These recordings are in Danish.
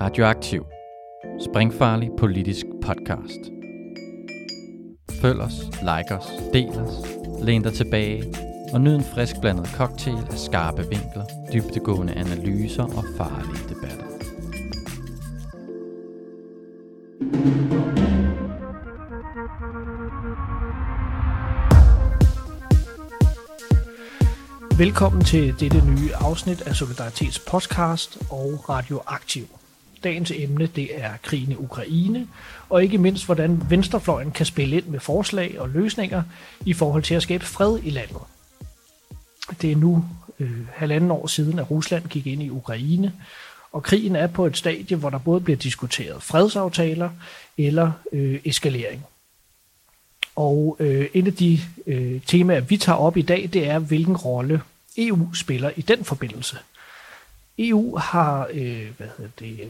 Radioaktiv. Sprængfarlig politisk podcast. Følg os, like os, del os, læn dig tilbage og nyd en frisk blandet cocktail af skarpe vinkler, dybdegående analyser og farlige debatter. Velkommen til dette nye afsnit af Solidaritets podcast og Radioaktiv. Dagens emne det er krigen i Ukraine, og ikke mindst hvordan venstrefløjen kan spille ind med forslag og løsninger i forhold til at skabe fred i landet. Det er nu halvanden år siden, at Rusland gik ind i Ukraine, og krigen er på et stadie, hvor der både bliver diskuteret fredsaftaler eller eskalering. Og et af de temaer, vi tager op i dag, det er, hvilken rolle EU spiller i den forbindelse. EU har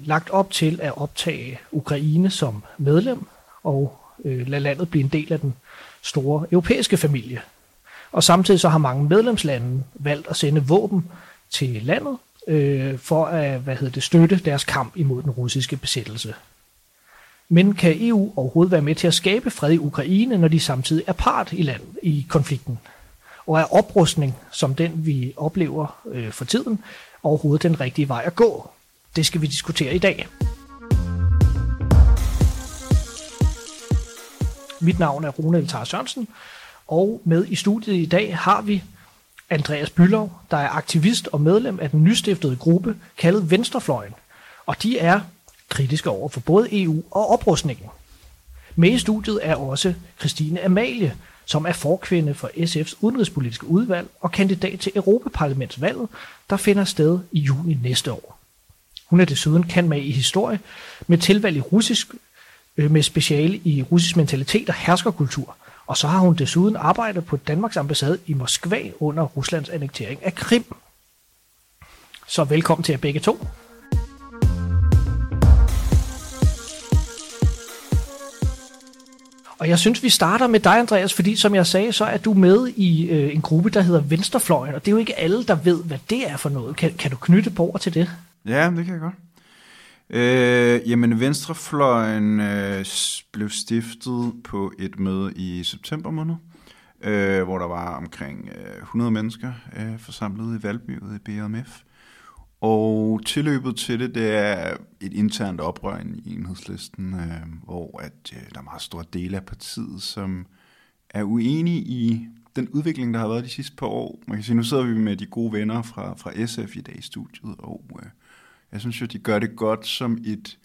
lagt op til at optage Ukraine som medlem og lade landet blive en del af den store europæiske familie. Og samtidig så har mange medlemslande valgt at sende våben til landet for at støtte deres kamp imod den russiske besættelse. Men kan EU overhovedet være med til at skabe fred i Ukraine, når de samtidig er part i landet i konflikten? Og er oprustning, som den vi oplever for tiden, overhovedet den rigtige vej at gå? Det skal vi diskutere i dag. Mit navn er Rune Eltard-Sørensen, og med i studiet i dag har vi Andreas Bülow, der er aktivist og medlem af den nystiftede gruppe kaldet Venstrefløjen, og de er kritiske over for både EU og oprustningen. Med i studiet er også Kristine Amalie, som er forkvinde for SF's udenrigspolitiske udvalg og kandidat til Europaparlamentsvalget, der finder sted i juni næste år. Hun er desuden Cand.mag. I historie med tilvalg i russisk, med speciale i russisk mentalitet og herskerkultur, og så har hun desuden arbejdet på Danmarks ambassade i Moskva under Ruslands annektering af Krim. Så velkommen til jer begge to. Og jeg synes, vi starter med dig, Andreas, fordi som jeg sagde, så er du med i en gruppe, der hedder Venstrefløjen, og det er jo ikke alle, der ved, hvad det er for noget. Kan du knytte på til det? Ja, det kan jeg godt. Venstrefløjen blev stiftet på et møde i september måned, hvor der var omkring 100 mennesker forsamlet i Valby i BMF. Og tilløbet til det er et internt oprør i Enhedslisten, hvor der er meget store dele af partiet, som er uenige i den udvikling, der har været de sidste par år. Man kan sige, nu sidder vi med de gode venner fra SF i dag i studiet, og jeg synes jo, de gør det godt som et,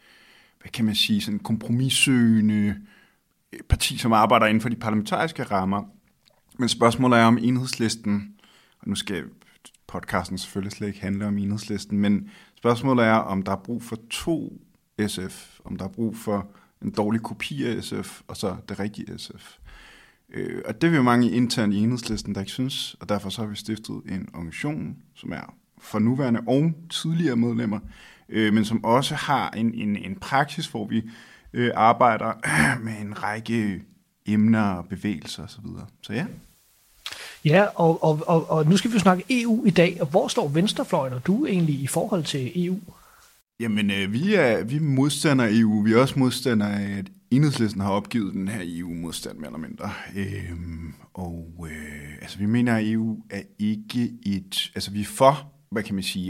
sådan kompromissøgende parti, som arbejder inden for de parlamentariske rammer. Men spørgsmålet er om Enhedslisten, og nu skal podcasten selvfølgelig slet ikke handler om Enhedslisten, men spørgsmålet er, om der er brug for to SF, om der er brug for en dårlig kopi af SF, og så det rigtige SF. Og det er jo mange internt i Enhedslisten, der ikke synes, og derfor så har vi stiftet en organisation, som er for nuværende og tidligere medlemmer, men som også har en praksis, hvor vi arbejder med en række emner, bevægelser osv. Så ja. Ja, og nu skal vi snakke EU i dag, og hvor står venstrefløjen og du egentlig i forhold til EU? Jamen, vi er modstandere af EU. Vi er også modstandere af, at Enhedslisten har opgivet den her EU-modstand, mere eller mindre. Vi mener, at EU er ikke et... Altså, vi er for,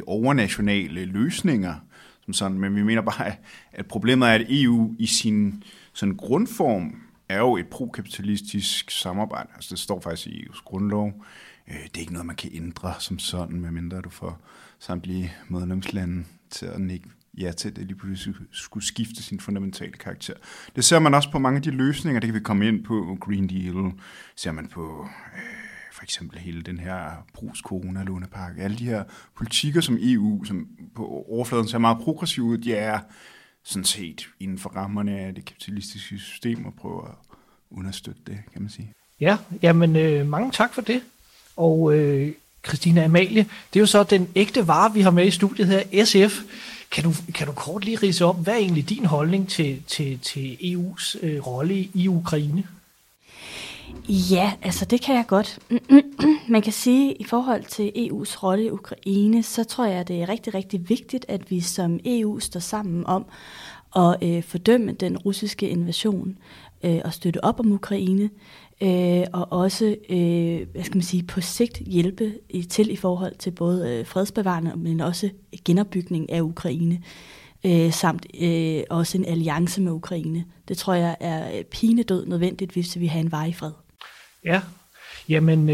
overnationale løsninger, som sådan, men vi mener bare, at problemet er, at EU i sin sådan grundform er jo et pro-kapitalistisk samarbejde. Altså det står faktisk i EU's grundlov. Det er ikke noget, man kan ændre som sådan, medmindre du får samtlige medlemslande til at nikke ja til, det lige pludselig skulle skifte sin fundamentale karakter. Det ser man også på mange af de løsninger, det kan vi komme ind på. Green Deal, ser man på for eksempel hele den her brugs-corona-lånepakke. Alle de her politikker som EU, som på overfladen ser meget progressive ud, de er sådan set inden for rammerne af det kapitalistiske system og prøve at understøtte det, kan man sige. Ja, jamen mange tak for det. Og Kristine Amalie, det er jo så den ægte vare, vi har med i studiet her, SF. Kan du kort lige ridse op, hvad er egentlig din holdning til EU's rolle i Ukraine? Ja, altså det kan jeg godt. Man kan sige, at i forhold til EU's rolle i Ukraine, så tror jeg, det er rigtig, rigtig vigtigt, at vi som EU står sammen om at fordømme den russiske invasion og støtte op om Ukraine. Og også, hvad skal man sige, på sigt hjælpe til i forhold til både fredsbevarende, men også genopbygning af Ukraine, samt også en alliance med Ukraine. Det tror jeg er pinedød nødvendigt, hvis vi har en varig fred. Ja, jamen,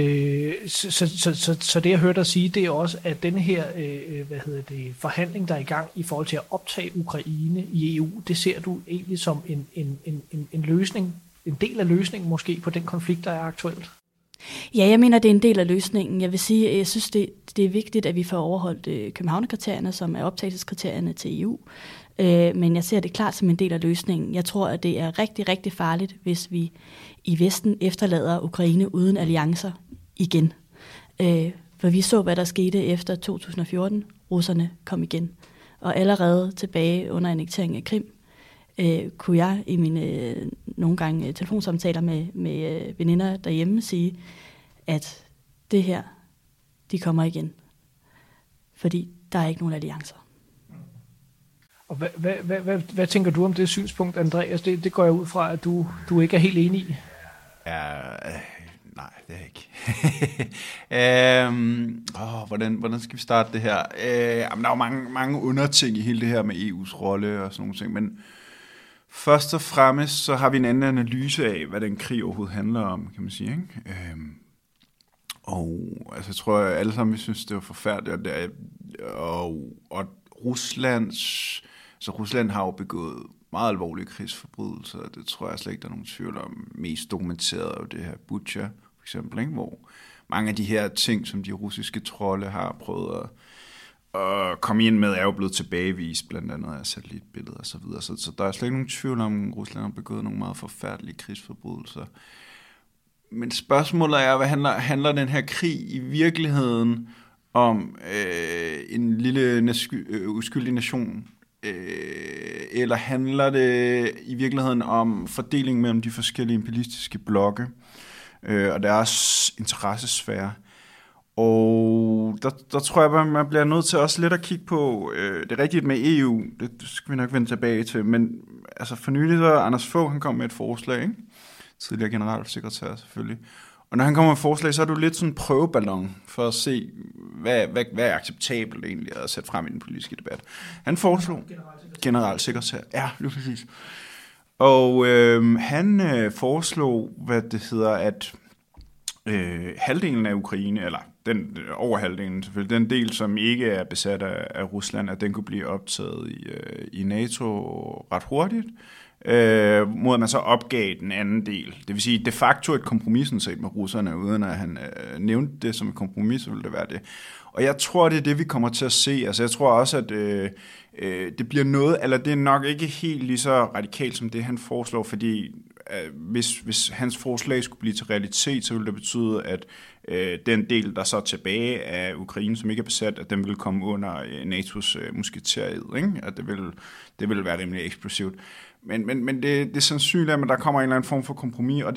så det jeg hørte dig sige, det er også, at denne her forhandling, der er i gang i forhold til at optage Ukraine i EU, det ser du egentlig som en løsning, en del af løsningen måske på den konflikt, der er aktuelt? Ja, jeg mener, det er en del af løsningen. Jeg vil sige, at jeg synes, det er vigtigt, at vi får overholdt Københavnekriterierne, som er optagelseskriterierne til EU. Men jeg ser det klart som en del af løsningen. Jeg tror, at det er rigtig, rigtig farligt, hvis vi i Vesten efterlader Ukraine uden alliancer igen. For vi så, hvad der skete efter 2014. Russerne kom igen. Og allerede tilbage under annekteringen af Krim, kunne jeg i mine nogle gange telefonsamtaler med veninder derhjemme sige, at det her, de kommer igen. Fordi der er ikke nogen alliancer. Og hvad tænker du om det synspunkt, Andreas? Det går jeg ud fra, at du ikke er helt enig i. Ja, nej, det er jeg ikke. Hvordan skal vi starte det her? Der er jo mange underting i hele det her med EU's rolle og sådan nogle ting, men først og fremmest så har vi en anden analyse af, hvad den krig overhovedet handler om, kan man sige. Ikke? Jeg tror, at alle sammen synes, det var forfærdeligt. Og Rusland har jo begået meget alvorlige krigsforbrydelser, og det tror jeg slet ikke, der er nogen tvivl om. Mest dokumenteret er jo det her Butcha, for eksempel, ikke? Hvor mange af de her ting, som de russiske trolde har prøvet at og komme ind med, er jo blevet tilbagevist, blandt andet af satellitbilleder og så videre. Så der er slet ikke nogen tvivl om, at Rusland har begået nogle meget forfærdelige krigsforbrydelser. Men spørgsmålet er, hvad handler den her krig i virkeligheden om en lille uskyldig nation? Eller handler det i virkeligheden om fordeling mellem de forskellige imperialistiske blokke og deres interessesfære? Og der tror jeg, man bliver nødt til også lidt at kigge på det rigtigt med EU. Det skal vi nok vende tilbage til. Men altså for nylig så Anders Fogh, han kom med et forslag, ikke? Tidligere generalsekretær selvfølgelig. Og når han kommer med et forslag, så er det jo lidt sådan en prøveballon for at se, hvad er acceptabelt egentlig at sætte frem i den politiske debat. Han foreslog generalsekretær. Ja, lige præcis. Og han foreslog, hvad det hedder, at halvdelen af Ukraine, eller den over halvdelen selvfølgelig, den del, som ikke er besat af Rusland, at den kunne blive optaget i NATO ret hurtigt, mod at man så opgav den anden del. Det vil sige de facto et kompromis set med russerne, uden at han nævnte det som et kompromis, så ville det være det. Og jeg tror, det er det, vi kommer til at se. Altså jeg tror også, at det bliver noget, eller det er nok ikke helt lige så radikalt som det, han foreslår, fordi hvis hans forslag skulle blive til realitet, så ville det betyde, at den del, der så er tilbage af Ukraine, som ikke er besat, at den ville komme under NATO's musketeriet, ikke? At det ville være rimelig eksplosivt. Men det er sandsynligt, at der kommer en eller anden form for kompromis, og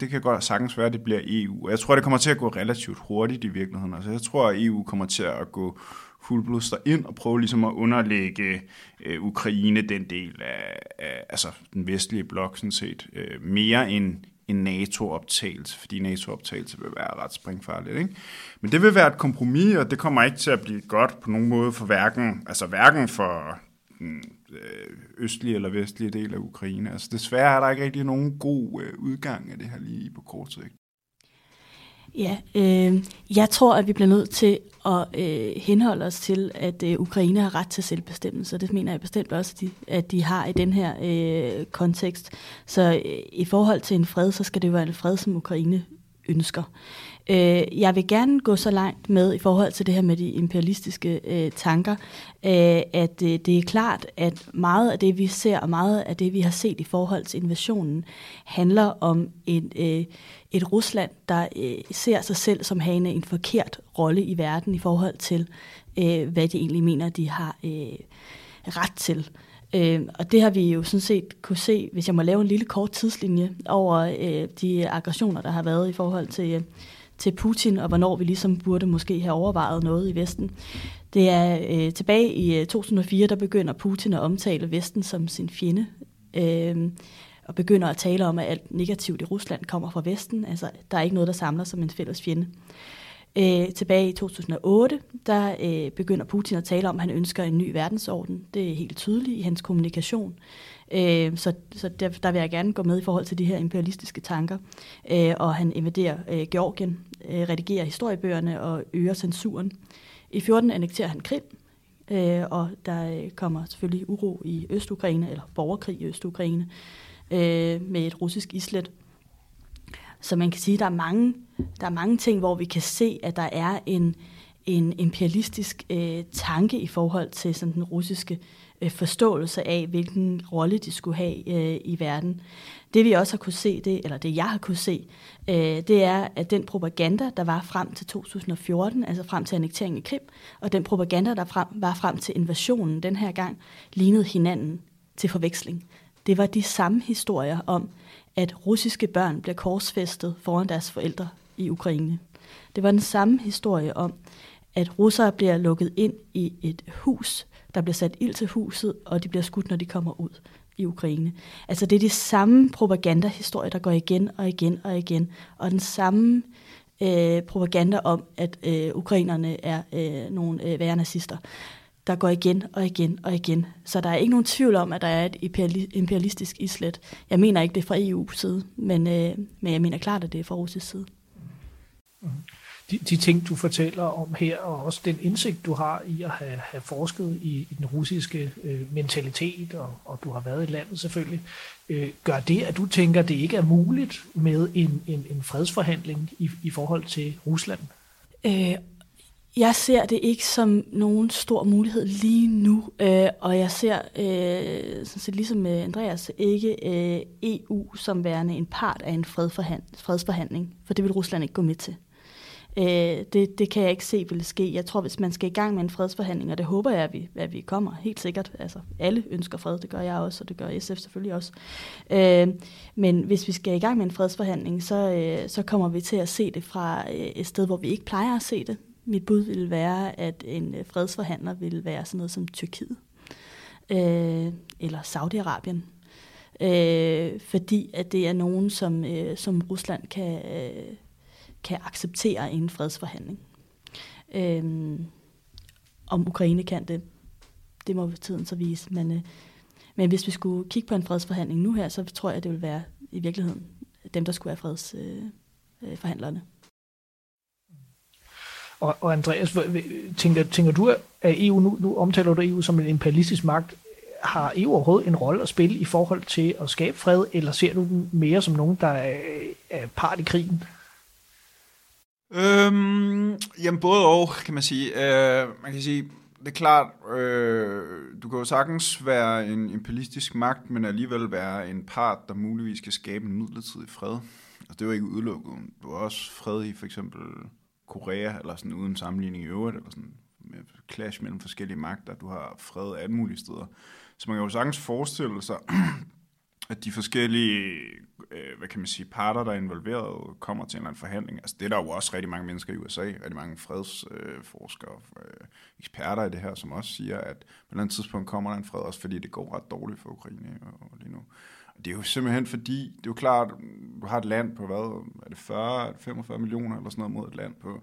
det kan godt sagtens være, at det bliver EU. Jeg tror, det kommer til at gå relativt hurtigt i virkeligheden. Altså, jeg tror, at EU kommer til at gå fuldblods derind og prøve ligesom at underlægge Ukraine den del af altså den vestlige blok sådan set, mere end en NATO-optagelse, fordi NATO-optagelse vil være ret springfarligt, ikke? Men det vil være et kompromis, og det kommer ikke til at blive godt på nogen måde for hverken for den østlige eller vestlige del af Ukraine. Altså desværre er der ikke rigtig nogen god udgang af det her lige på kort sigt. Ja, jeg tror, at vi bliver nødt til at henholde os til, at Ukraine har ret til selvbestemmelse. Det mener jeg bestemt også, at de har i den her kontekst. Så i forhold til en fred, så skal det jo være en fred, som Ukraine ønsker. Jeg vil gerne gå så langt med i forhold til det her med de imperialistiske tanker, at det er klart, at meget af det, vi ser, og meget af det, vi har set i forhold til invasionen, handler om et Rusland, der ser sig selv som havende en forkert rolle i verden i forhold til, hvad de egentlig mener, de har ret til. Og det har vi jo sådan set kunne se, hvis jeg må lave en lille kort tidslinje over de aggressioner, der har været i forhold til Putin, og hvornår vi ligesom burde måske have overvejet noget i Vesten. Det er tilbage i 2004, der begynder Putin at omtale Vesten som sin fjende, og begynder at tale om, at alt negativt i Rusland kommer fra Vesten. Altså, der er ikke noget, der samler som en fælles fjende. Tilbage i 2008, der begynder Putin at tale om, at han ønsker en ny verdensorden. Det er helt tydeligt i hans kommunikation. Så der vil jeg gerne gå med i forhold til de her imperialistiske tanker. Og han invaderer Georgien, redigerer historiebøgerne og øger censuren. I 2014 annekterer han Krim, og der kommer selvfølgelig uro i Øst-Ukraine, eller borgerkrig i Øst-Ukraine, med et russisk islet. Så man kan sige, at der er mange ting, hvor vi kan se, at der er en imperialistisk tanke i forhold til sådan den russiske forståelse af, hvilken rolle de skulle have i verden. Det vi også har kunne se, det er, at den propaganda, der var frem til 2014, altså frem til annekteringen i Krim, og den propaganda, der var frem til invasionen den her gang, lignede hinanden til forveksling. Det var de samme historier om, at russiske børn bliver korsfæstet foran deres forældre i Ukraine. Det var den samme historie om, at russere bliver lukket ind i et hus, der bliver sat ild til huset, og de bliver skudt, når de kommer ud i Ukraine. Altså det er de samme propagandahistorier, der går igen og igen og igen, og den samme propaganda om, at ukrainerne er nogle værre nazister, der går igen og igen og igen. Så der er ikke nogen tvivl om, at der er et imperialistisk islet. Jeg mener ikke, det er fra EU's side, men jeg mener klart, at det er fra russisk side. De ting, du fortæller om her, og også den indsigt, du har i at have forsket i den russiske mentalitet, og du har været i landet selvfølgelig, gør det, at du tænker, at det ikke er muligt med en fredsforhandling i forhold til Rusland? Jeg ser det ikke som nogen stor mulighed lige nu, og jeg ser sådan set ligesom Andreas ikke EU som værende en part af en fredsforhandling, for det vil Rusland ikke gå med til. Det kan jeg ikke se vil ske. Jeg tror, hvis man skal i gang med en fredsforhandling, og det håber jeg, at vi kommer helt sikkert. Altså, alle ønsker fred, det gør jeg også, og det gør SF selvfølgelig også. Men hvis vi skal i gang med en fredsforhandling, så kommer vi til at se det fra et sted, hvor vi ikke plejer at se det. Mit bud ville være, at en fredsforhandler ville være sådan noget som Tyrkiet eller Saudi-Arabien. Fordi at det er nogen, som Rusland kan acceptere i en fredsforhandling. Om Ukraine kan det må tiden så vise. Men hvis vi skulle kigge på en fredsforhandling nu her, så tror jeg, at det ville være i virkeligheden dem, der skulle være fredsforhandlerne. Og Andreas, tænker du, at EU nu omtaler du EU som en imperialistisk magt, har EU overhovedet en rolle at spille i forhold til at skabe fred, eller ser du dem mere som nogen, der er part i krigen? Jamen både og, kan man sige. Man kan sige, det er klart, du kan jo sagtens være en imperialistisk magt, men alligevel være en part, der muligvis kan skabe en midlertidig fred. Og det var ikke udelukket. Det var også fred i for eksempel Korea, eller sådan uden sammenligning i øvrigt, eller sådan med clash mellem forskellige magter, du har fred alle mulige steder. Så man kan jo sagtens forestille sig, at de forskellige, parter, der er involveret, kommer til en eller anden forhandling. Altså det er der jo også rigtig mange mennesker i USA, rigtig mange fredsforskere, eksperter i det her, som også siger, at på et eller andet tidspunkt kommer der en fred, også fordi det går ret dårligt for Ukraine og lige nu. Det er jo simpelthen fordi, det er jo klart, du har et land på, hvad, er det 40, er det 45 millioner eller sådan noget mod et land på,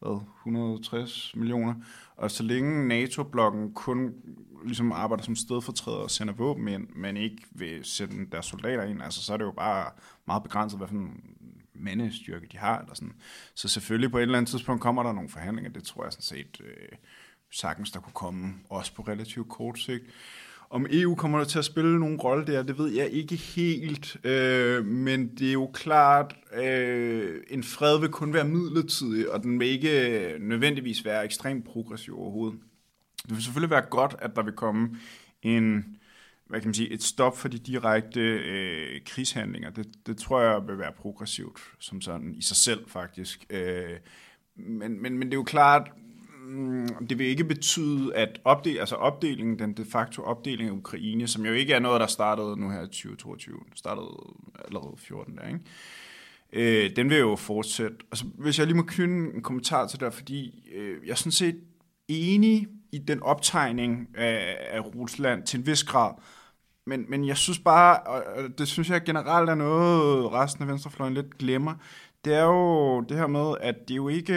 hvad, 160 millioner. Og så længe NATO-blokken kun ligesom arbejder som stedfortræder og sender våben ind, men ikke vil sende deres soldater ind, altså så er det jo bare meget begrænset, hvad for en mandestyrke de har, eller sådan. Så selvfølgelig på et eller andet tidspunkt kommer der nogle forhandlinger, det tror jeg sådan set sagtens, der kunne komme, også på relativt kort sigt. Om EU kommer der til at spille nogen rolle der, det ved jeg ikke helt, men det er jo klart, en fred vil kun være midlertidig, og den vil ikke nødvendigvis være ekstremt progressiv overhovedet. Det vil selvfølgelig være godt, at der vil komme et stop for de direkte krigshandlinger. Det tror jeg vil være progressivt, som sådan i sig selv faktisk. Men det er jo klart, Det vil ikke betyde, at opdelingen, den de facto opdeling af Ukraine, som jo ikke er noget, der startede nu her i 2022, startede allerede 14 der, ikke? Den vil jo fortsætte. Altså, hvis jeg lige må knytte en kommentar til der, fordi jeg er sådan set enig i den optegning af Rusland til en vis grad, men jeg synes bare, og det synes jeg generelt er noget, resten af venstrefløjen lidt glemmer, det er jo det her med, at det jo ikke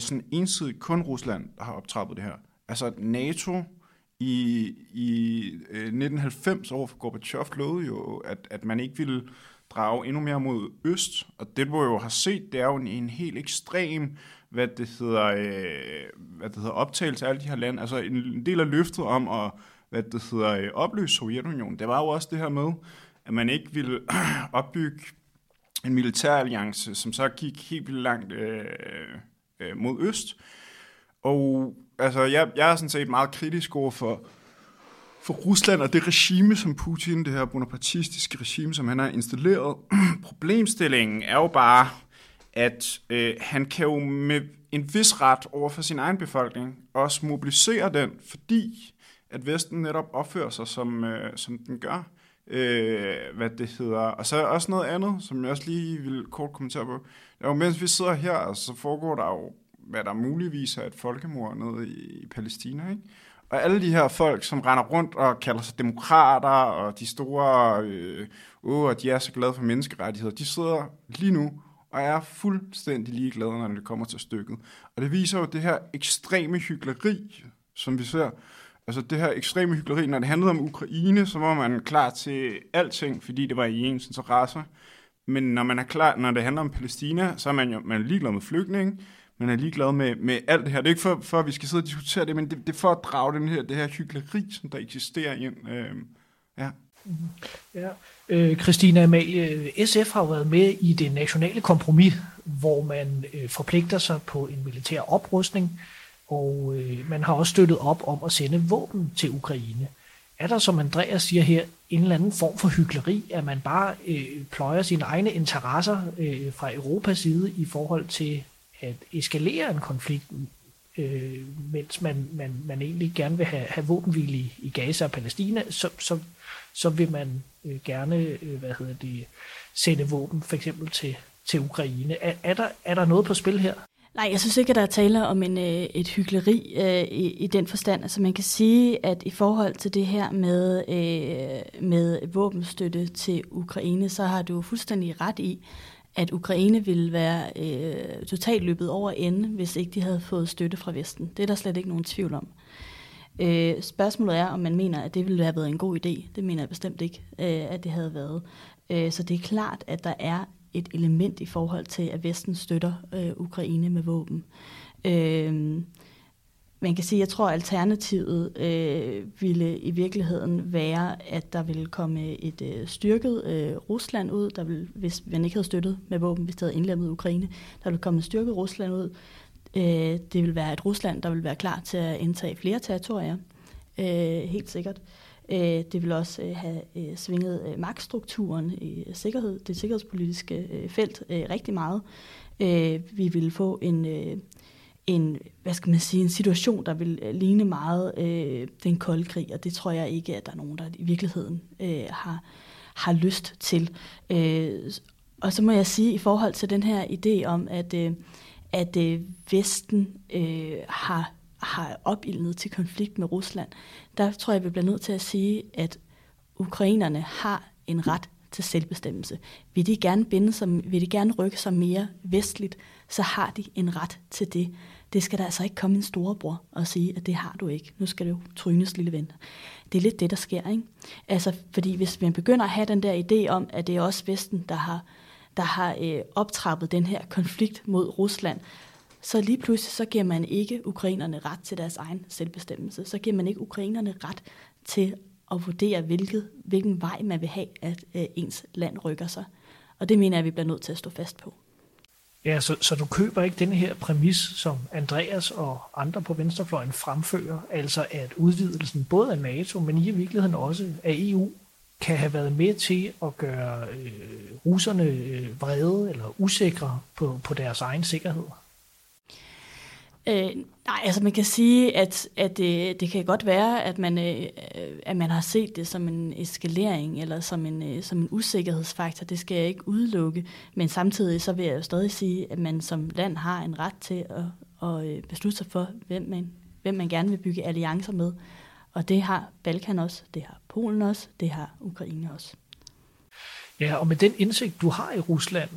sådan ensidigt kun Rusland, der har optrappet det her. Altså NATO i 1990 overfor Gorbachev lovede jo, at man ikke ville drage endnu mere mod øst, og det, hvor jeg jo har set, det er jo en helt ekstrem, hvad det hedder optagelse af alle de her lande. Altså en del af løftet om at, opløse Sovjetunionen, det var jo også det her med, at man ikke ville opbygge en militæralliance, som så gik helt vildt langt mod øst. Og altså, jeg er sådan set meget kritisk over for Rusland og det regime, som Putin, det her bonapartistiske regime, som han har installeret. Problemstillingen er jo bare, at han kan jo med en vis ret overfor sin egen befolkning også mobilisere den, fordi at Vesten netop opfører sig, som den gør. Og så også noget andet, som jeg også lige vil kort kommentere på. Det er jo, mens vi sidder her, altså, så foregår der jo, hvad der muligvis er et folkemord nede i Palæstina, ikke? Og alle de her folk, som render rundt og kalder sig demokrater, og de store, og de er så glade for menneskerettigheder, de sidder lige nu og er fuldstændig ligeglade, når det kommer til stykket. Og det viser jo det her ekstreme hykleri, som vi ser. Altså det her ekstreme hykleri, når det handlede om Ukraine, så var man klar til alting, fordi det var i ens interesse. Men når man er klar, når det handler om Palæstina, så er man ligeglad med flygtninge, man er ligeglad med alt det her. Det er ikke for at vi skal sidde og diskutere det, men det er for at drage det her hykleri, som der eksisterer ind. Kristine Amalie, SF har været med i det nationale kompromis, hvor man forpligter sig på en militær oprustning, og man har også støttet op om at sende våben til Ukraine. Er der, som Andreas siger her, en eller anden form for hykleri, at man bare pløjer sine egne interesser fra Europas side i forhold til at eskalere en konflikt, mens man egentlig gerne vil have våbenhvile i Gaza og Palæstina, så vil man gerne sende våben for eksempel til Ukraine. Er der noget på spil her? Nej, jeg synes ikke, at der er tale om et hykleri i den forstand. Altså man kan sige, at i forhold til det her med våbenstøtte til Ukraine, så har du fuldstændig ret i, at Ukraine ville være totalt løbet over ende, hvis ikke de havde fået støtte fra Vesten. Det er der slet ikke nogen tvivl om. Spørgsmålet er, om man mener, at det ville have været en god idé. Det mener jeg bestemt ikke, at det havde været. Så det er klart, at der er et element i forhold til, at Vesten støtter Ukraine med våben. Man kan sige, at jeg tror, at alternativet ville i virkeligheden være, at der ville komme et styrket Rusland ud, der ville, hvis man ikke havde støttet med våben, hvis det havde indlemmet Ukraine, der ville komme et styrket Rusland ud. Det ville være et Rusland, der ville være klar til at indtage flere territorier, helt sikkert. Det vil også have svinget magtstrukturen i det sikkerhedspolitiske felt rigtig meget. Vi vil få en situation, der vil ligne meget den kolde krig, og det tror jeg ikke, at der er nogen, der i virkeligheden har lyst til. Og så må jeg sige, i forhold til den her idé om, at Vesten har opildnet til konflikt med Rusland, der tror jeg, vi bliver nødt til at sige, at ukrainerne har en ret til selvbestemmelse. Vil de gerne rykke sig mere vestligt, så har de en ret til det. Det skal der altså ikke komme en storebror og sige, at det har du ikke. Nu skal du trynes, lille ven. Det er lidt det, der sker, ikke? Altså, fordi hvis man begynder at have den der idé om, at det er også Vesten, der har optrappet den her konflikt mod Rusland, så lige pludselig så giver man ikke ukrainerne ret til deres egen selvbestemmelse. Så giver man ikke ukrainerne ret til at vurdere, hvilken vej man vil have, at ens land rykker sig. Og det mener jeg, at vi bliver nødt til at stå fast på. Ja, så du køber ikke den her præmis, som Andreas og andre på venstrefløjen fremfører, altså at udvidelsen både af NATO, men i virkeligheden også af EU, kan have været med til at gøre russerne vrede eller usikre på deres egen sikkerhed? Nej, altså man kan sige, at det kan godt være, at man har set det som en eskalering eller som en usikkerhedsfaktor. Det skal jeg ikke udelukke. Men samtidig så vil jeg jo stadig sige, at man som land har en ret til at beslutte sig for, hvem man gerne vil bygge alliancer med. Og det har Balkan også, det har Polen også, det har Ukraine også. Ja, og med den indsigt, du har i Rusland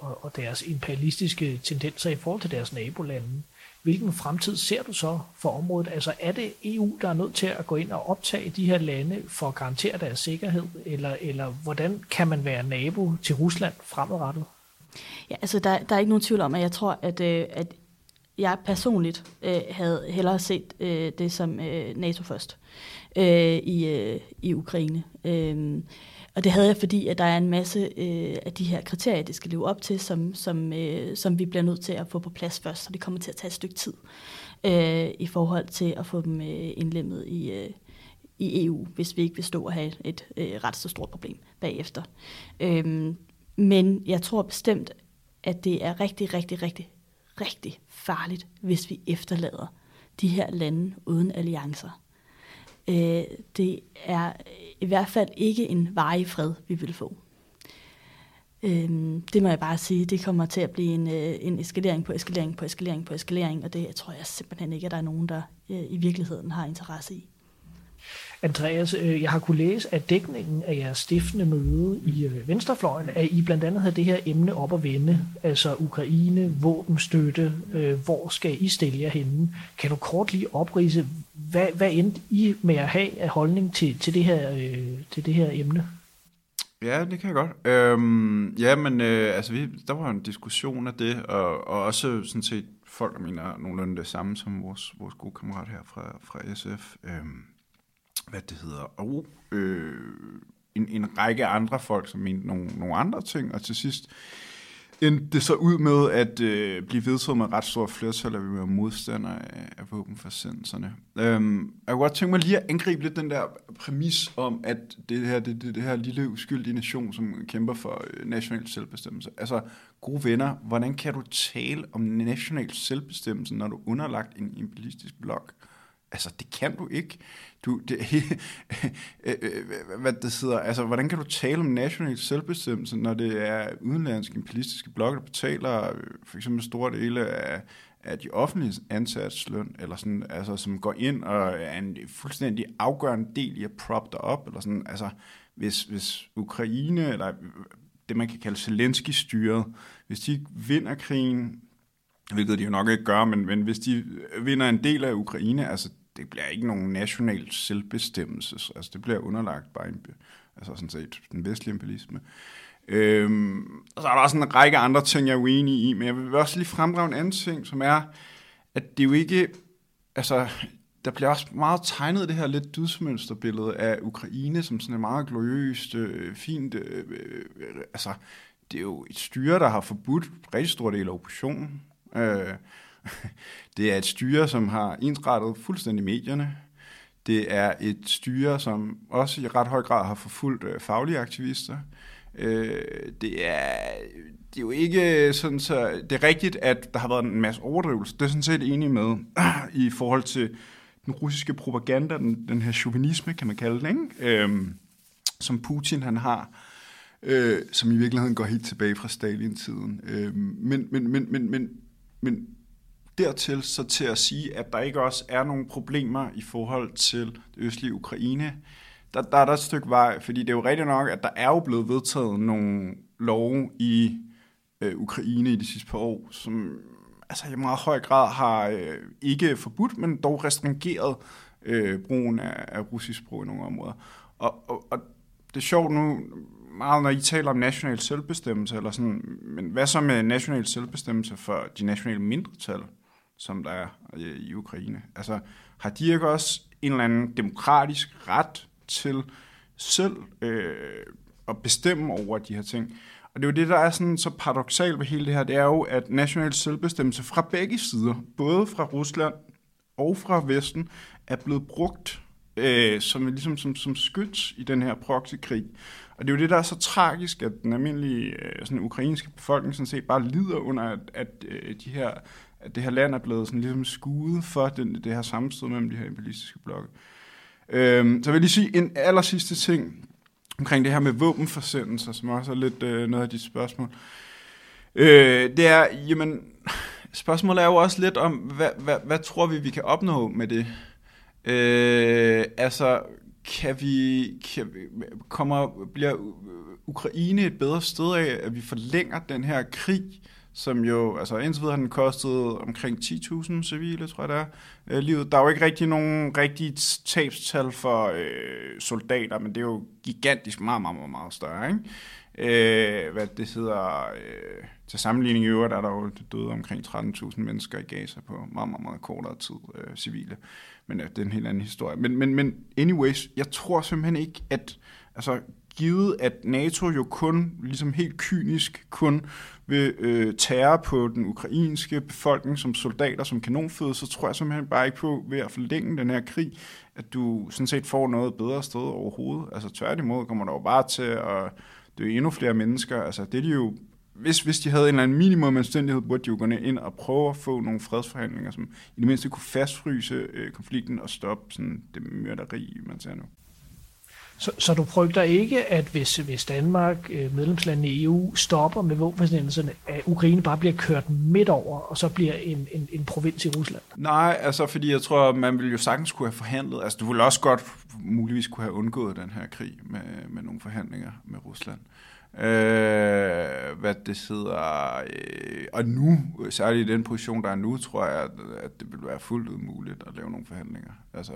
og deres imperialistiske tendenser i forhold til deres nabolande, hvilken fremtid ser du så for området? Altså er det EU, der er nødt til at gå ind og optage de her lande for at garantere deres sikkerhed, eller hvordan kan man være nabo til Rusland fremadrettet? Ja, altså der er ikke nogen tvivl om, at jeg tror, at jeg personligt havde hellere set det som NATO først i Ukraine. Og det havde jeg, fordi at der er en masse af de her kriterier, det skal leve op til, som vi bliver nødt til at få på plads først, så det kommer til at tage et stykke tid i forhold til at få dem indlemmet i EU, hvis vi ikke vil stå og have et ret så stort problem bagefter. Men jeg tror bestemt, at det er rigtig, rigtig, rigtig, rigtig farligt, hvis vi efterlader de her lande uden alliancer. Det er i hvert fald ikke en varig fred, vi vil få. Det må jeg bare sige, det kommer til at blive en eskalering på eskalering på eskalering på eskalering, og det tror jeg simpelthen ikke, at der er nogen, der i virkeligheden har interesse i. Andreas, jeg har kunnet læse, at dækningen af jeres stiftende møde i Venstrefløjen, at I blandt andet havde det her emne op at vende, altså Ukraine, våbenstøtte, hvor skal I stille jer henne? Kan du kort lige opridse, hvad endte I med at have af holdning til det her emne? Ja, det kan jeg godt. Der var en diskussion af det, og også sådan set folk, der mener nogenlunde det samme som vores gode kammerat her fra SF, en række andre folk, som mente nogle andre ting, og til sidst endte det så ud med at blive vedtaget med ret store flertal, at vi var modstandere af våbenforsendelserne. Jeg kunne godt tænke mig lige at angribe lidt den der præmis om, at det her lille uskyldige nation, som kæmper for national selvbestemmelse. Altså, gode venner, hvordan kan du tale om national selvbestemmelse, når du er underlagt en imperialistisk blok? Altså, det kan du ikke. Hvordan kan du tale om national selvbestemmelse, når det er udenlandske imperialistiske blokke, der betaler for eksempel store dele af de offentlige ansatsløn, eller sådan, altså, som går ind og er en fuldstændig afgørende del i at proppe dig op, eller sådan, altså, hvis Ukraine, eller det man kan kalde Zelensky-styret, hvis de ikke vinder krigen, hvilket de jo nok ikke gør, men hvis de vinder en del af Ukraine, altså det bliver ikke nogen national selvbestemmelse, altså det bliver underlagt bare sådan set den vestlige imperialisme. Og så er der også en række andre ting, jeg er uenig i, men jeg vil også lige fremdrage en anden ting, som er, at det jo ikke, altså der bliver også meget tegnet det her lidt dydsmønsterbillede af Ukraine, som sådan et meget gloriøst, fint, altså det er jo et styre, der har forbudt rigtig stor del af oppositionen. Det er et styre, som har ensrettet fuldstændig medierne. Det er et styre, som også i ret høj grad har forfulgt faglige aktivister. Det er jo ikke sådan, så det er rigtigt, at der har været en masse overdrivelse. Det er sådan set enig med i forhold til den russiske propaganda, den her chauvinisme, kan man kalde den, ikke? Som Putin han har. Som i virkeligheden går helt tilbage fra Stalin-tiden. Men dertil så til at sige, at der ikke også er nogle problemer i forhold til det østlige Ukraine, der er der et stykke vej, fordi det er jo rigtigt nok, at der er jo blevet vedtaget nogle love i Ukraine i de sidste par år, som altså i meget høj grad har ikke forbudt, men dog restringeret brugen af russisk sprog i nogle områder. Og det er sjovt nu, meget når I taler om national selvbestemmelse, eller sådan, men hvad så med national selvbestemmelse for de nationale mindretal, som der er i Ukraine? Altså, har de ikke også en eller anden demokratisk ret til selv at bestemme over de her ting? Og det er jo det, der er sådan så paradoksalt ved hele det her, det er jo, at national selvbestemmelse fra begge sider, både fra Rusland og fra Vesten, er blevet brugt som ligesom som skyts i den her proxykrig. Og det er jo det, der er så tragisk, at den almindelige sådan, ukrainske befolkning sådan set bare lider under, at de her at det her land er blevet sådan ligesom skuet for det her sammenstød mellem de her imperialistiske blokke. Så vil jeg lige sige en aller sidste ting omkring det her med våbenforsendelser, som også er lidt noget af dit spørgsmål. Det er, jamen, spørgsmålet er jo også lidt om, hvad tror vi kan opnå med det? Bliver Ukraine et bedre sted af, at vi forlænger den her krig, som jo, altså indtil videre har den kostet omkring 10.000 civile, tror jeg det er, livet. Der er jo ikke rigtig nogen rigtige tabstal for soldater, men det er jo gigantisk meget, meget, meget større, ikke? Hvad det hedder, til sammenligning i øvrigt, er der jo døde omkring 13.000 mennesker i Gaza på meget, meget, meget kortere tid, civile. Men det er en helt anden historie. Men anyways, jeg tror simpelthen ikke, at altså, givet at NATO jo kun, ligesom helt kynisk, kun vil tære på den ukrainske befolkning som soldater, som kanonføde, så tror jeg simpelthen bare ikke på, ved at forlænge den her krig, at du sådan set får noget bedre sted overhovedet. Altså tværtimod kommer der jo bare til at dø endnu flere mennesker. Altså det er de jo, hvis de havde en eller anden minimum anstændighed, burde de jo gå ind og prøve at få nogle fredsforhandlinger, som i det mindste kunne fastfryse konflikten og stoppe sådan det myrderi, man ser nu. Så du frygter ikke, at hvis Danmark, medlemslandene i EU, stopper med våbenforsenelserne, at Ukraine bare bliver kørt midt over, og så bliver en provins i Rusland? Nej, altså fordi jeg tror, man ville jo sagtens kunne have forhandlet. Altså du ville også godt muligvis kunne have undgået den her krig med nogle forhandlinger med Rusland. Og nu, særligt i den position, der er nu, tror jeg, at det ville være fuldt ud muligt at lave nogle forhandlinger. Altså,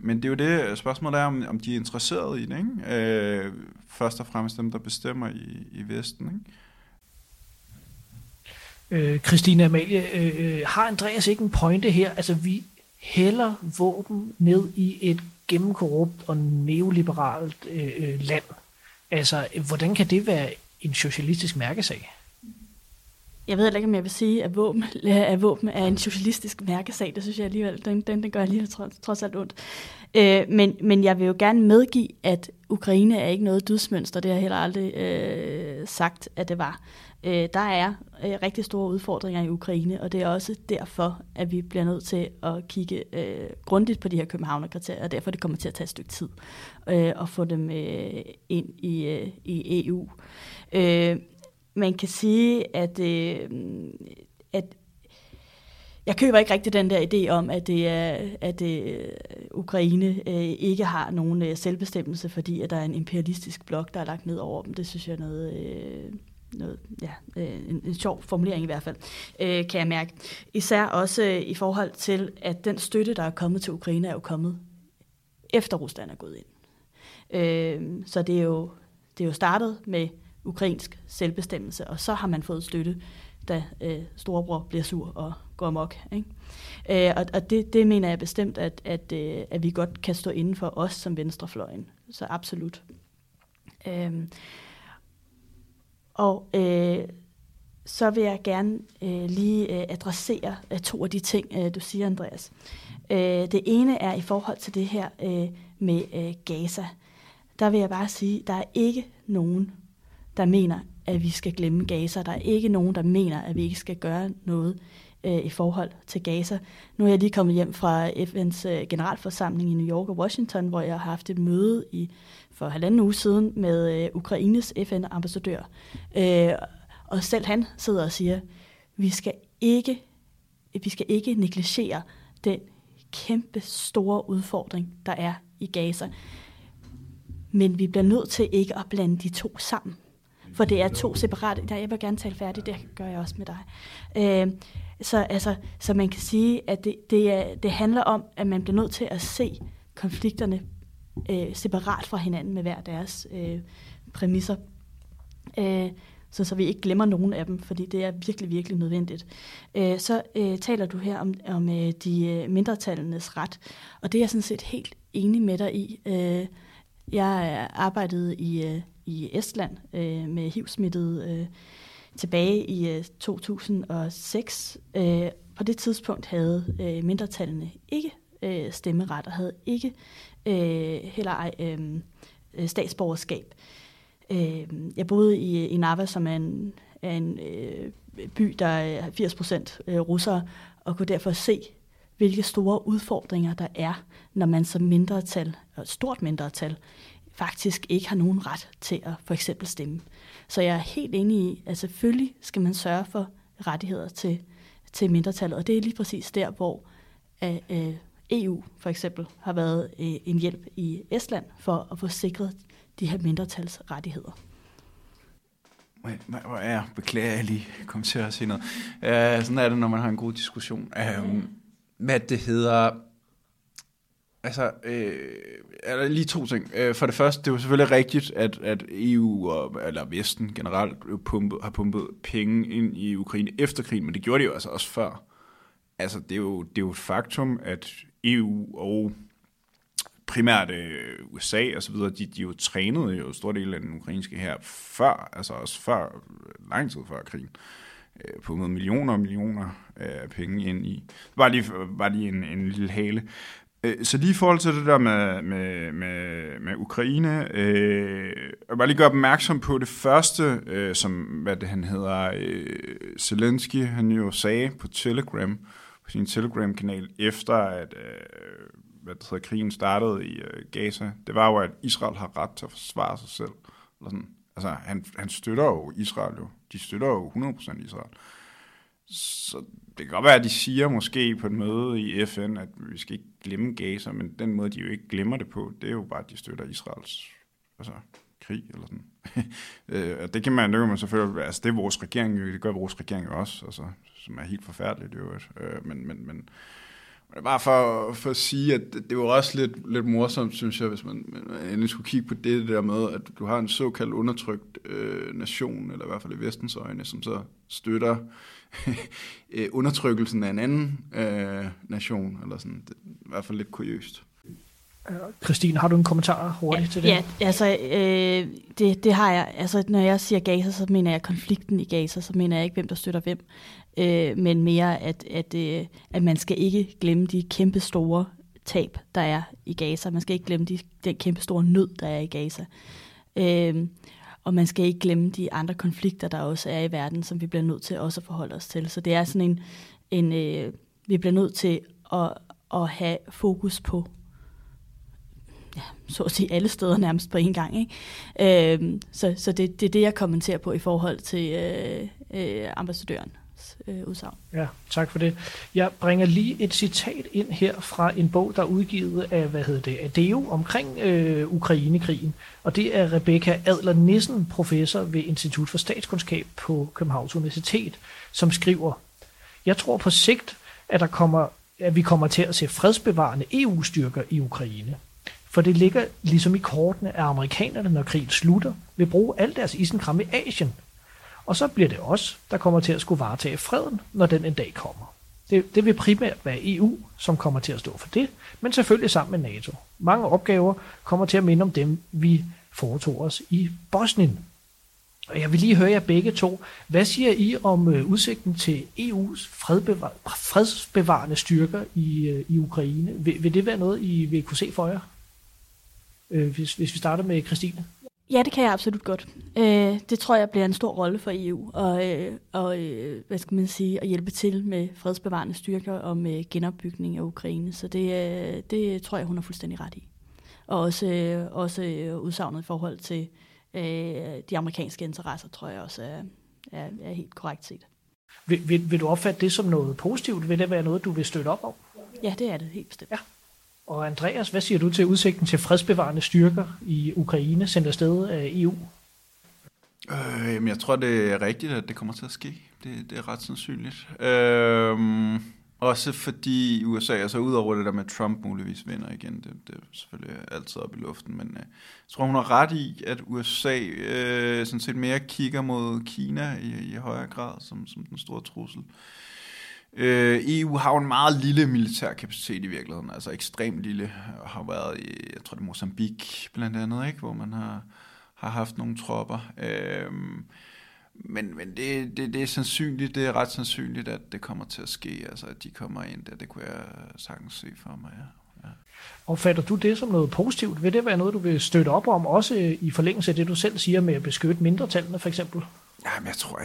men det er jo det spørgsmål, der er, om de er interesserede i det, ikke? Først og fremmest dem, der bestemmer i Vesten, ikke? Kristine Amalie, har Andreas ikke en pointe her? Altså, vi hælder våben ned i et gennemkorrupt og neoliberalt land. Altså, hvordan kan det være en socialistisk mærkesag? Jeg ved heller ikke, om jeg vil sige, at våben er en socialistisk mærkesag. Det synes jeg alligevel, den gør alligevel trods alt ondt. Men jeg vil jo gerne medgive, at Ukraine er ikke noget dødsmønster. Det har jeg heller aldrig sagt, at det var. Der er rigtig store udfordringer i Ukraine, og det er også derfor, at vi bliver nødt til at kigge grundigt på de her Københavnekriterier, og derfor det kommer til at tage et stykke tid at få dem ind i EU. Man kan sige, at jeg køber ikke rigtig den der idé om, at Ukraine ikke har nogen selvbestemmelse, fordi at der er en imperialistisk blok, der er lagt ned over dem. Det synes jeg er en sjov formulering i hvert fald, kan jeg mærke. Især også i forhold til, at den støtte, der er kommet til Ukraine, er jo kommet efter Rusland er gået ind. Så det er jo startet med ukrainsk selvbestemmelse, og så har man fået støtte, da storebror bliver sur og går amok, ikke? Og det mener jeg bestemt, at vi godt kan stå inden for os som venstrefløjen. Så absolut. Så vil jeg gerne lige adressere to af de ting, du siger, Andreas. Det ene er i forhold til det her med Gaza. Der vil jeg bare sige, at der er ikke nogen, der mener, at vi skal glemme Gaza. Der er ikke nogen, der mener, at vi ikke skal gøre noget i forhold til Gaza. Nu er jeg lige kommet hjem fra FN's generalforsamling i New York og Washington, hvor jeg har haft et møde for 1,5 uge siden med Ukraines FN-ambassadør. Og selv han sidder og siger, vi skal ikke negligere den kæmpe store udfordring, der er i Gaza. Men vi bliver nødt til ikke at blande de to sammen. For det er to separate... Nej, jeg vil gerne tale færdigt, det gør jeg også med dig. Så man kan sige, at det handler om, at man bliver nødt til at se konflikterne separat fra hinanden med hver deres præmisser. Så vi ikke glemmer nogen af dem, fordi det er virkelig, virkelig nødvendigt. Så taler du her om de mindretallenes ret, og det er jeg sådan set helt enig med dig i. Jeg arbejdede i Estland med HIV-smittede tilbage i 2006. På det tidspunkt havde mindretallene ikke stemmeret og havde ikke heller ej statsborgerskab. Jeg boede i Narva, som er en by, der er 80% russere, og kunne derfor se, hvilke store udfordringer der er, når man som mindretal, og stort mindretal, faktisk ikke har nogen ret til at for eksempel stemme. Så jeg er helt enig i, at selvfølgelig skal man sørge for rettigheder til mindretallet, og det er lige præcis der, hvor EU for eksempel har været en hjælp i Estland for at få sikret de her mindretals rettigheder. Hvor er jeg? Beklager, jeg lige kom til at sige noget. Sådan er det, når man har en god diskussion. Hvad det hedder... Altså, er der lige to ting. For det første, det er jo selvfølgelig rigtigt, at EU eller Vesten generelt har pumpet penge ind i Ukraine efter krigen, men det gjorde de jo altså også før. Altså, det er jo et faktum, at EU og primært USA og så videre, de jo trænede jo stor del af den ukrainske hær før, altså også før, lang tid før krigen, pumpede millioner og millioner af penge ind i. Det var lige en lille hale. Så lige i forhold til det der med Ukraine, jeg bare lige gøre opmærksom på det første, som, hvad det han hedder, Zelensky, han jo sagde på Telegram, på sin Telegram-kanal, efter at krigen startede i Gaza, det var jo, at Israel har ret til at forsvare sig selv. Eller sådan. Altså, han støtter jo Israel jo. De støtter jo 100% Israel. Så det kan godt være, at de siger måske på et møde i FN, at vi skal ikke glemme Gaza, men den måde, de jo ikke glemmer det på, det er jo bare, at de støtter Israels krig eller sådan. Og det kan man selvfølgelig, altså det er vores regering jo, det gør vores regering også, altså, som er helt forfærdeligt jo. Men bare for at sige, at det var også lidt morsomt, synes jeg, hvis man endelig skulle kigge på det der med, at du har en såkaldt undertrykt nation, eller i hvert fald i vestens øjne, som så støtter undertrykkelsen af en anden nation, eller sådan. Det er i hvert fald lidt kuriøst. Kristine, har du en kommentar hurtigt til det? Ja, altså det har jeg. Altså, når jeg siger Gaza, så mener jeg konflikten i Gaza, så mener jeg ikke, hvem der støtter hvem, men mere, at man skal ikke glemme de kæmpe store tab, der er i Gaza. Man skal ikke glemme den kæmpe store nød, der er i Gaza. Og man skal ikke glemme de andre konflikter, der også er i verden, som vi bliver nødt til også at forholde os til. Så det er sådan en vi bliver nødt til at have fokus på, ja, så at sige alle steder nærmest på en gang, ikke? Så det er det, jeg kommenterer på i forhold til ambassadøren. Udsagn. Ja, tak for det. Jeg bringer lige et citat ind her fra en bog, der er udgivet af, ADEU omkring Ukrainekrigen, og det er Rebecca Adler-Nissen, professor ved Institut for Statskundskab på Københavns Universitet, som skriver: "Jeg tror på sigt, at vi kommer til at se fredsbevarende EU-styrker i Ukraine. For det ligger ligesom i kortene, at amerikanerne, når krigen slutter, vil bruge al deres isenkram i Asien. Og så bliver det os, der kommer til at skulle varetage freden, når den en dag kommer. Det vil primært være EU, som kommer til at stå for det, men selvfølgelig sammen med NATO. Mange opgaver kommer til at minde om dem, vi foretog os i Bosnien." Og jeg vil lige høre jer begge to. Hvad siger I om udsigten til EU's fredsbevarende styrker i Ukraine? Vil det være noget, I vil kunne se for jer? Hvis vi starter med Kristine. Ja, det kan jeg absolut godt. Det tror jeg bliver en stor rolle for EU og hvad skal man sige, at hjælpe til med fredsbevarende styrker og med genopbygning af Ukraine. Så det tror jeg, hun er fuldstændig ret i. Og også udsagnet i forhold til de amerikanske interesser, tror jeg også er helt korrekt set. Vil du opfatte det som noget positivt? Vil det være noget, du vil støtte op om? Ja, det er det helt bestemt. Ja. Og Andreas, hvad siger du til udsigten til fredsbevarende styrker i Ukraine, sendt afsted af EU? Jeg tror, det er rigtigt, at det kommer til at ske. Det er ret sandsynligt. Også fordi USA, altså udover det der med Trump muligvis vinder igen, det er selvfølgelig altid op i luften, men jeg tror, hun har ret i, at USA sådan set mere kigger mod Kina i højere grad som den store trussel. EU har jo en meget lille militær kapacitet i virkeligheden, altså ekstremt lille, og har været i, jeg tror det er Mozambique blandt andet, ikke? Hvor man har haft nogle tropper. Men det er sandsynligt, det er ret sandsynligt, at det kommer til at ske, altså at de kommer ind der, det kunne jeg sagtens se for mig, ja. Opfatter du det som noget positivt? Vil det være noget, du vil støtte op om, også i forlængelse af det, du selv siger med at beskytte mindretallene for eksempel? Jamen, jeg tror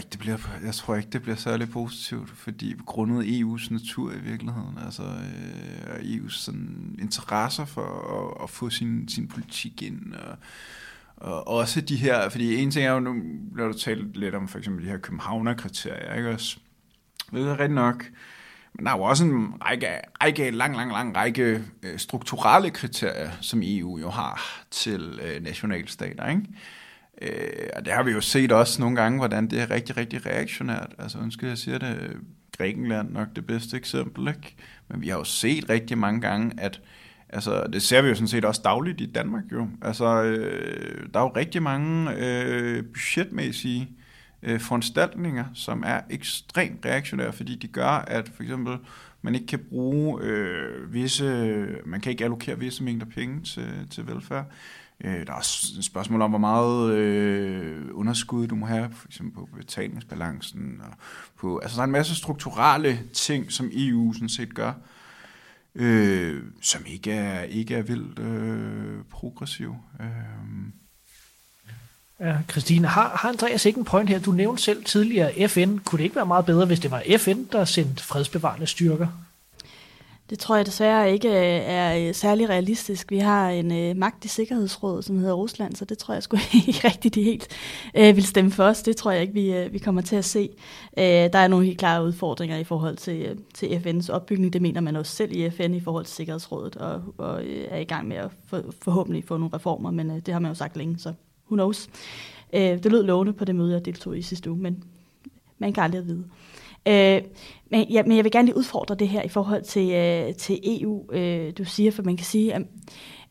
ikke det bliver særlig positivt, fordi grundet EU's natur i virkeligheden, altså EU's sådan interesser for at få sin politik ind, og også de her, fordi en ting er jo, nu bliver du talt lidt om for eksempel de her Københavnekriterier, ikke også? Det er rigtig nok. Men der er jo også en lang række strukturelle kriterier, som EU jo har til nationalstater, ikke? Og det har vi jo set også nogle gange, hvordan det er rigtig, rigtig reaktionært. Altså undskyld, jeg siger det, Grækenland nok det bedste eksempel, ikke? Men vi har jo set rigtig mange gange, at altså, det ser vi jo sådan set også dagligt i Danmark jo. Altså, der er jo rigtig mange budgetmæssige foranstaltninger, som er ekstremt reaktionære, fordi de gør, at for eksempel man ikke kan bruge man kan ikke allokere visse mængder penge til velfærd. Der er også et spørgsmål om, hvor meget underskud du må have, for eksempel på betalingsbalancen. Og på, altså, der er en masse strukturelle ting, som EU sådan set gør, som ikke er vildt progressiv. Ja, Kristine, har Andreas ikke en point her? Du nævnte selv tidligere FN. Kunne det ikke være meget bedre, hvis det var FN, der sendte fredsbevarende styrker? Det tror jeg desværre ikke er særlig realistisk. Vi har en magt i Sikkerhedsrådet, som hedder Rusland, så det tror jeg sgu ikke rigtig de helt vil stemme for os. Det tror jeg ikke, vi kommer til at se. Der er nogle helt klare udfordringer i forhold til FN's opbygning. Det mener man også selv i FN i forhold til Sikkerhedsrådet, og er i gang med at forhåbentlig få nogle reformer, men det har man jo sagt længe, så who knows. Det lød lovende på det møde, jeg deltog i sidste uge, men man kan aldrig vide. Men jeg vil gerne lige udfordre det her i forhold til EU, du siger, for man kan sige,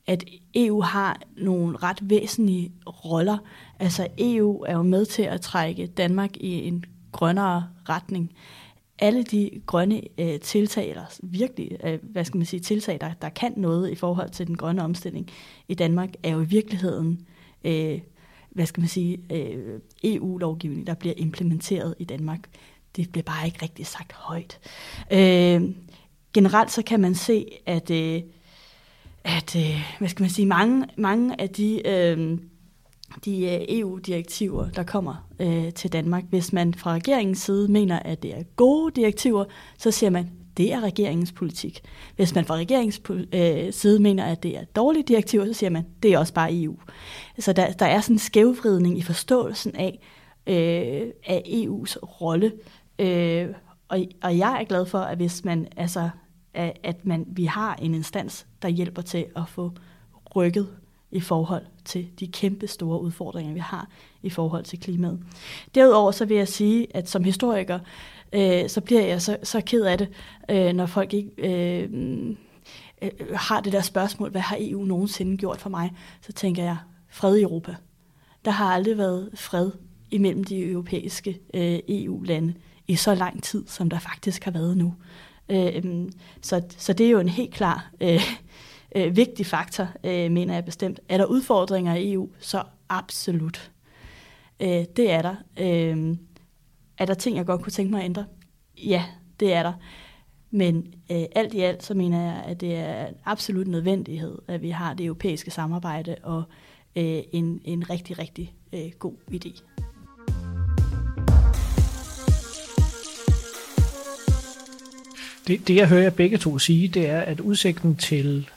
at EU har nogle ret væsentlige roller. Altså EU er jo med til at trække Danmark i en grønnere retning. Alle de grønne tiltag, eller virkelig, tiltag, der kan noget i forhold til den grønne omstilling i Danmark, er jo i virkeligheden EU-lovgivning, der bliver implementeret i Danmark. Det bliver bare ikke rigtig sagt højt. Generelt så kan man se, at mange af de EU-direktiver, der kommer til Danmark, hvis man fra regeringens side mener, at det er gode direktiver, så siger man, det er regeringens politik. Hvis man fra regeringens side mener, at det er dårlige direktiver, så siger man, det er også bare EU. Så der er sådan en skævvridning i forståelsen af EU's rolle. Og jeg er glad for, at vi har en instans, der hjælper til at få rykket i forhold til de kæmpe store udfordringer, vi har i forhold til klimaet. Derudover så vil jeg sige, at som historiker, så bliver jeg så ked af det, når folk ikke har det der spørgsmål, hvad har EU nogensinde gjort for mig? Så tænker jeg, fred i Europa. Der har aldrig været fred imellem de europæiske EU-lande i så lang tid, som der faktisk har været nu. Så det er jo en helt klar vigtig faktor, mener jeg bestemt. Er der udfordringer i EU? Så absolut. Det er der. Er der ting, jeg godt kunne tænke mig at ændre? Ja, det er der. Men alt i alt, så mener jeg, at det er en absolut nødvendighed, at vi har det europæiske samarbejde og en rigtig, rigtig god idé. Det jeg hører jer begge to sige, det er, at udsigten til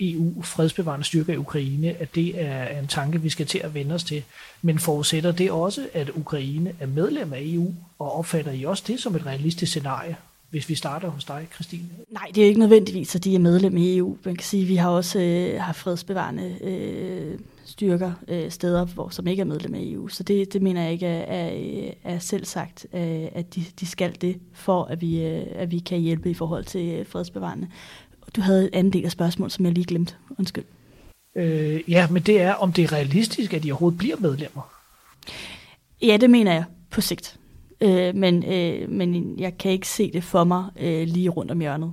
EU-fredsbevarende styrker i Ukraine, at det er en tanke, vi skal til at vende os til. Men forudsætter det også, at Ukraine er medlem af EU, og opfatter I også det som et realistisk scenarie? Hvis vi starter hos dig, Kristine. Nej, det er ikke nødvendigvis, at de er medlem i EU. Man kan sige, at vi har også haft fredsbevarende styrker steder, som ikke er medlem af EU. Så det mener jeg ikke er selvsagt, at de skal det, for at vi kan hjælpe i forhold til fredsbevarende. Du havde en anden del af spørgsmål, som jeg lige glemte. Undskyld. Ja, men det er, om det er realistisk, at de overhovedet bliver medlemmer? Ja, det mener jeg på sigt. Men jeg kan ikke se det for mig lige rundt om hjørnet,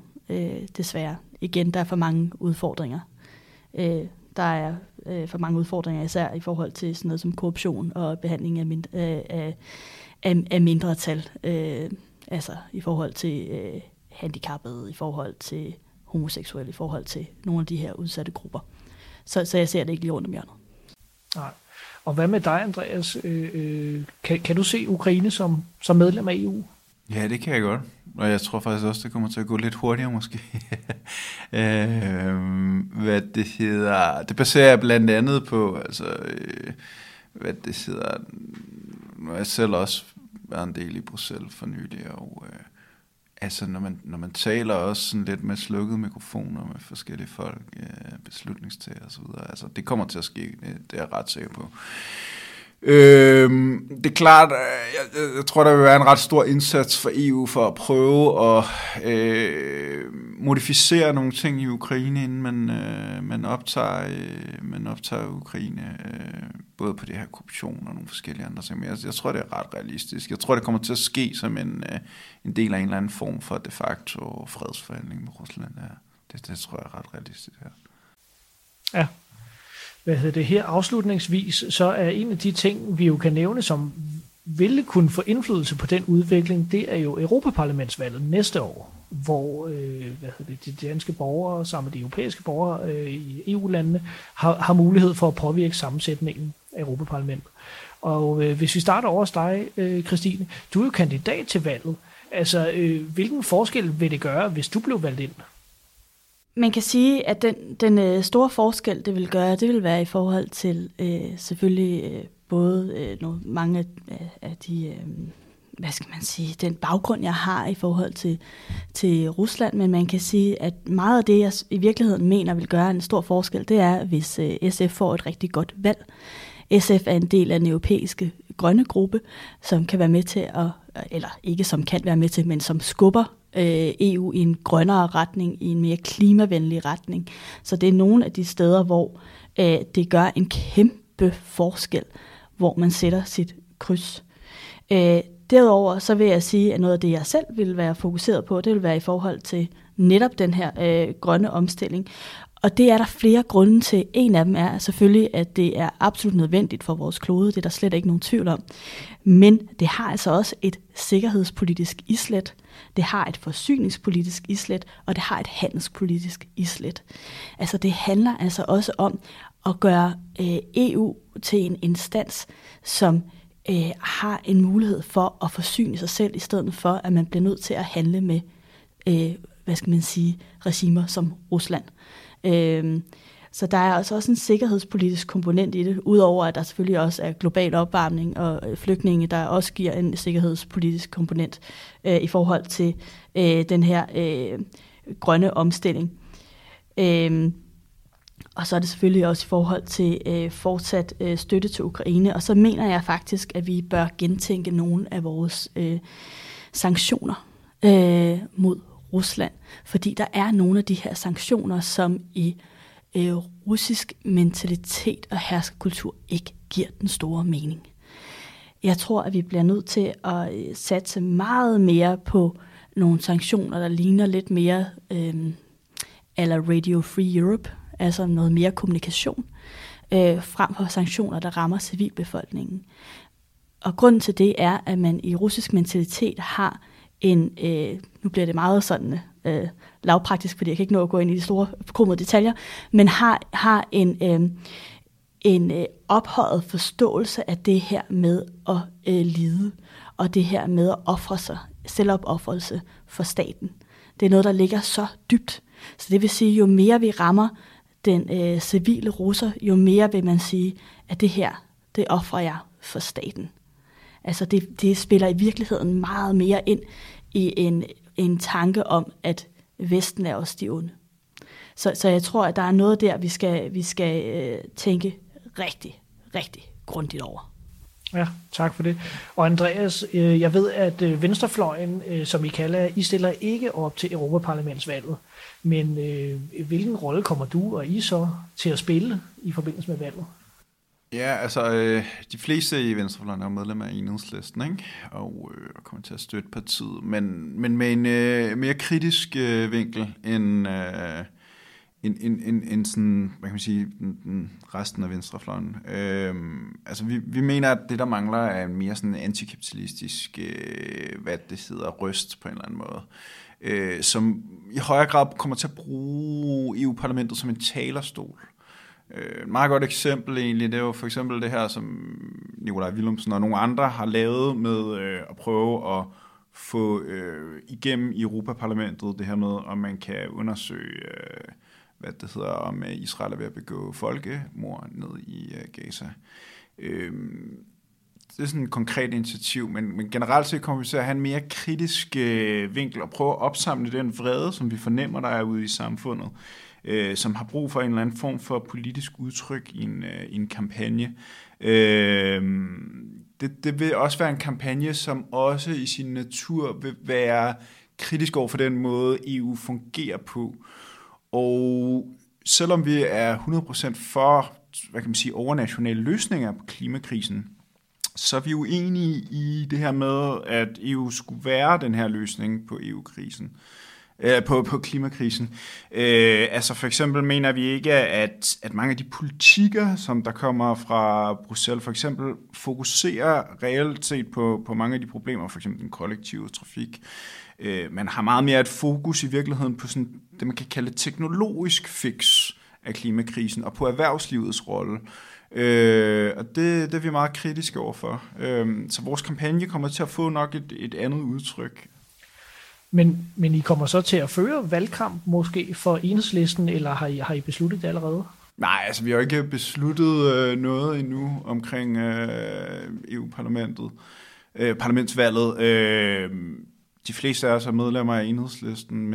desværre. Igen, der er for mange udfordringer. Især i forhold til sådan noget som korruption og behandling af mindretal. Altså i forhold til handicappede, i forhold til homoseksuelle, i forhold til nogle af de her udsatte grupper. Så jeg ser det ikke lige rundt om hjørnet. Nej. Og hvad med dig, Andreas? Kan du se Ukraine som medlem af EU? Ja, det kan jeg godt. Og jeg tror faktisk også, det kommer til at gå lidt hurtigere måske. Hvad det hedder... Det baserer jeg blandt andet på, altså... hvad det hedder... Nu har jeg selv også været en del i Bruxelles for nylig, og... altså, når man taler også sådan lidt med slukkede mikrofoner med forskellige folk, beslutningstager og så videre, altså, det kommer til at ske, det er jeg ret sikker på. Det er klart, jeg tror, der vil være en ret stor indsats for EU for at prøve at modificere nogle ting i Ukraine, inden man optager Ukraine, både på det her korruption og nogle forskellige andre ting. Jeg tror, det er ret realistisk. Jeg tror, det kommer til at ske som en del af en eller anden form for de facto fredsforhandling med Rusland. Ja, det tror jeg er ret realistisk her. Ja. Her afslutningsvis, så er en af de ting, vi jo kan nævne, som ville kunne få indflydelse på den udvikling, det er jo Europaparlamentsvalget næste år, hvor de danske borgere sammen med de europæiske borgere i EU-landene har mulighed for at påvirke sammensætningen af Europaparlamentet. Og hvis vi starter over hos dig, Kristine, du er jo kandidat til valget. Altså, hvilken forskel vil det gøre, hvis du blev valgt ind? Man kan sige, at den store forskel, det vil gøre, det vil være i forhold til selvfølgelig både mange af de, hvad skal man sige, den baggrund, jeg har i forhold til Rusland, men man kan sige, at meget af det, jeg i virkeligheden mener vil gøre en stor forskel, det er, hvis SF får et rigtig godt valg. SF er en del af den europæiske grønne gruppe, som kan være med til at, eller ikke som kan være med til, men som skubber EU i en grønnere retning, i en mere klimavenlig retning. Så det er nogle af de steder, hvor det gør en kæmpe forskel, hvor man sætter sit kryds. Derudover så vil jeg sige, at noget af det, jeg selv vil være fokuseret på, det vil være i forhold til netop den her grønne omstilling. Og det er der flere grunde til. En af dem er selvfølgelig, at det er absolut nødvendigt for vores klode. Det er der slet ikke nogen tvivl om. Men det har altså også et sikkerhedspolitisk islæt. Det har et forsyningspolitisk islæt, og det har et handelspolitisk islæt. Altså det handler altså også om at gøre EU til en instans, som har en mulighed for at forsyne sig selv, i stedet for, at man bliver nødt til at handle med, regimer som Rusland. Så der er altså også en sikkerhedspolitisk komponent i det, udover at der selvfølgelig også er global opvarmning og flygtninge, der også giver en sikkerhedspolitisk komponent i forhold til den her grønne omstilling. Og så er det selvfølgelig også i forhold til fortsat støtte til Ukraine, og så mener jeg faktisk, at vi bør gentænke nogle af vores sanktioner mod Rusland, fordi der er nogle af de her sanktioner, som i russisk mentalitet og herskerkultur ikke giver den store mening. Jeg tror, at vi bliver nødt til at satse meget mere på nogle sanktioner, der ligner lidt mere eller Radio Free Europe, altså noget mere kommunikation, frem for sanktioner, der rammer civilbefolkningen. Og grunden til det er, at man i russisk mentalitet har nu bliver det meget sådan lavpraktisk, fordi jeg kan ikke nå at gå ind i de store krummede detaljer, men har en ophøjet forståelse af det her med at lide, og det her med at ofre sig, selvopoffrelse for staten. Det er noget, der ligger så dybt. Så det vil sige, jo mere vi rammer den civile russer, jo mere vil man sige, at det her, det offrer jeg for staten. Altså det spiller i virkeligheden meget mere ind i en tanke om, at Vesten er også de onde. Så jeg tror, at der er noget der, vi skal tænke rigtig, rigtig grundigt over. Ja, tak for det. Og Andreas, jeg ved, at Venstrefløjen, som I kalder, I stiller ikke op til Europaparlamentsvalget. Men hvilken rolle kommer du og I så til at spille i forbindelse med valget? Ja, altså de fleste i Venstrefløjen er medlem af Enhedslisten, ikke? Og kommer til at støtte partiet, men med en mere kritisk vinkel end en sådan, hvad kan man sige, resten af Venstrefløjen. Altså vi mener, at det der mangler er en mere sådan antikapitalistisk, røst på en eller anden måde, som i højere grad kommer til at bruge EU-parlamentet som en talerstol. Et meget godt eksempel egentlig, det er jo for eksempel det her, som Nikolaj Willumsen og nogle andre har lavet med at prøve at få igennem i Europaparlamentet det her med, om man kan undersøge, hvad det hedder, om Israel er ved at begå folkemord ned i Gaza. Det er sådan et konkret initiativ, men generelt set kommer vi til at have en mere kritisk vinkel og prøve at opsamle den vrede, som vi fornemmer, der er ude i samfundet, som har brug for en eller anden form for politisk udtryk i en kampagne. Det vil også være en kampagne, som også i sin natur vil være kritisk over for den måde, EU fungerer på. Og selvom vi er 100% for, hvad kan man sige, overnationale løsninger på klimakrisen, så er vi uenige i det her med, at EU skulle være den her løsning på EU-krisen. På klimakrisen. Altså for eksempel mener vi ikke, at mange af de politikker, som der kommer fra Bruxelles, for eksempel fokuserer reelt set på mange af de problemer, for eksempel den kollektive trafik. Man har meget mere et fokus i virkeligheden på sådan, det, man kan kalde teknologisk fix af klimakrisen og på erhvervslivets rolle. Og det er vi meget kritiske overfor. Så vores kampagne kommer til at få nok et andet udtryk. Men I kommer så til at føre valgkamp måske for Enhedslisten, eller har I besluttet det allerede? Nej, altså vi har ikke besluttet noget endnu omkring EU-parlamentet, parlamentsvalget. De fleste af os er medlemmer af Enhedslisten,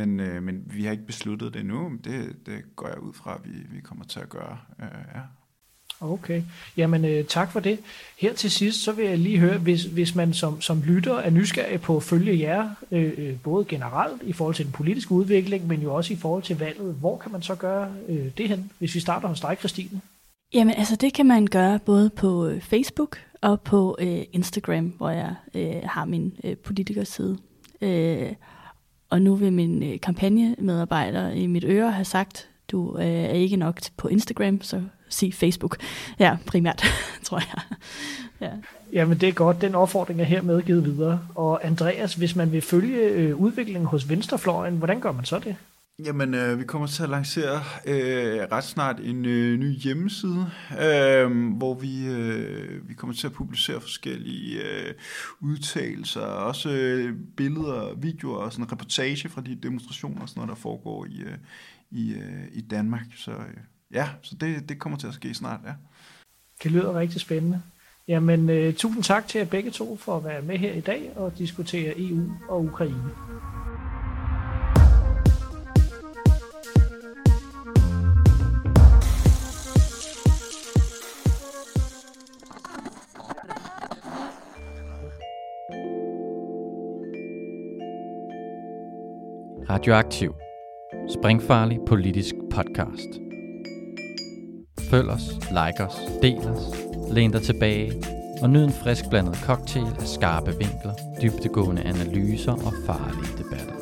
men vi har ikke besluttet det endnu. Det går jeg ud fra, at vi kommer til at gøre, ja. Okay, jamen tak for det. Her til sidst, så vil jeg lige høre, hvis man som lytter er nysgerrig på at følge jer, både generelt i forhold til den politiske udvikling, men jo også i forhold til valget, hvor kan man så gøre det hen, hvis vi starter hos dig, Kristine? Jamen altså, det kan man gøre både på Facebook og på Instagram, hvor jeg har min politikerside. Og nu vil min kampagnemedarbejder i mit øre have sagt, du er ikke nok på Instagram, så sig Facebook. Ja, primært, tror jeg. Ja. Jamen det er godt. Den opfordring er hermed givet videre. Og Andreas, hvis man vil følge udviklingen hos Venstrefløjen, hvordan gør man så det? Jamen, vi kommer til at lancere ret snart en ny hjemmeside, hvor vi kommer til at publicere forskellige udtalelser, også billeder, videoer og sådan en reportage fra de demonstrationer, sådan noget, der foregår i Danmark. Så ja, så det kommer til at ske snart, ja. Det lyder rigtig spændende. Jamen, tusind tak til jer begge to for at være med her i dag og diskutere EU og Ukraine. Radioaktiv. Springfarlig politisk podcast. Følg os, like os, del os, læn dig tilbage og nyd en frisk blandet cocktail af skarpe vinkler, dybdegående analyser og farlige debatter.